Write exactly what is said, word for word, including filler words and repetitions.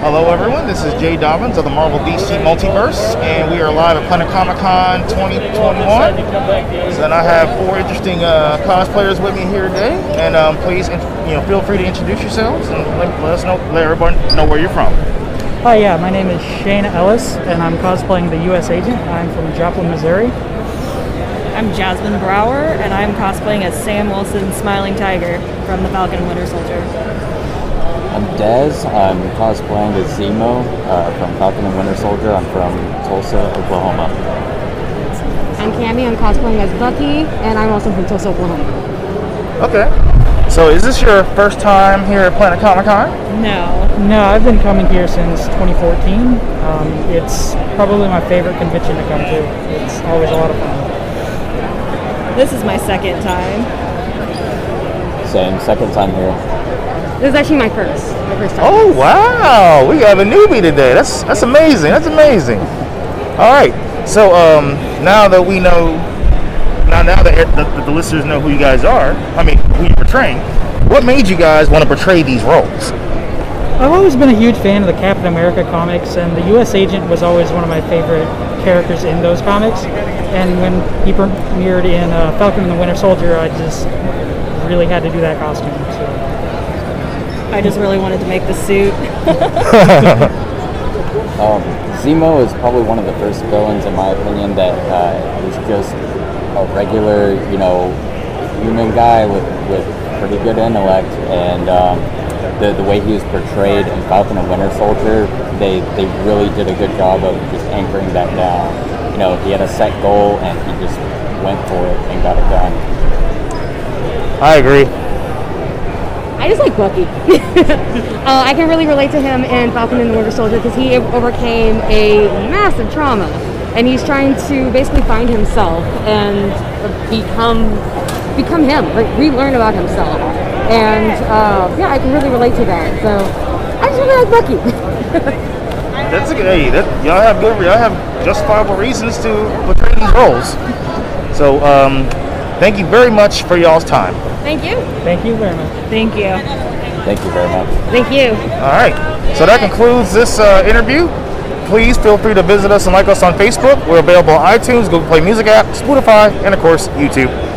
Hello everyone, this is Jay Dobbins of the Marvel D C Multiverse, and we are live at Planet Comicon twenty twenty-one. So, and I have four interesting uh, cosplayers with me here today, and um, please, you know, feel free to introduce yourselves and let, let us know, let everyone know where you're from. Hi, yeah, my name is Shane Ellis, and I'm cosplaying the U S Agent. I'm from Joplin, Missouri. I'm Jasmine Brower, and I'm cosplaying as Sam Wilson's Smiling Tiger from the Falcon and Winter Soldier. I'm Dez. I'm cosplaying as Zemo uh, from Falcon and Winter Soldier. I'm from Tulsa, Oklahoma. I'm Candy. I'm cosplaying as Bucky, and I'm also from Tulsa, Oklahoma. Okay. So is this your first time here at Planet Comicon? No. No, I've been coming here since twenty fourteen. Um, it's probably my favorite convention to come to. It's always a lot of fun. This is my second time. Same. Second time here. This is actually my first, my first time. Oh wow, we have a newbie today. That's that's amazing. That's amazing. All right, so um, now that we know, now now that the, the, the listeners know who you guys are, I mean, who you're portraying, what made you guys want to portray these roles? I've always been a huge fan of the Captain America comics, and the U S Agent was always one of my favorite characters in those comics. And when he premiered in uh, Falcon and the Winter Soldier, I just really had to do that costume. So. I just really wanted to make the suit. um, Zemo is probably one of the first villains, in my opinion, that uh, is just a regular, you know, human guy with, with pretty good intellect. And um, the the way he was portrayed in Falcon and Winter Soldier, they, they really did a good job of just anchoring that down. You know, he had a set goal and he just went for it and got it done. I agree. I just like Bucky. uh, I can really relate to him in Falcon and the Winter Soldier because he overcame a massive trauma, and he's trying to basically find himself and become become him, like relearn about himself. And uh, yeah, I can really relate to that. So I just really like Bucky. That's a good. Hey, that, y'all have good. Y'all have justifiable reasons to portray these roles. So um, thank you very much for y'all's time. Thank you. Thank you very much. Thank you. Thank you very much. Thank you. All right. So that concludes this uh, interview. Please feel free to visit us and like us on Facebook. We're available on iTunes, Google Play Music app, Spotify, and of course, YouTube.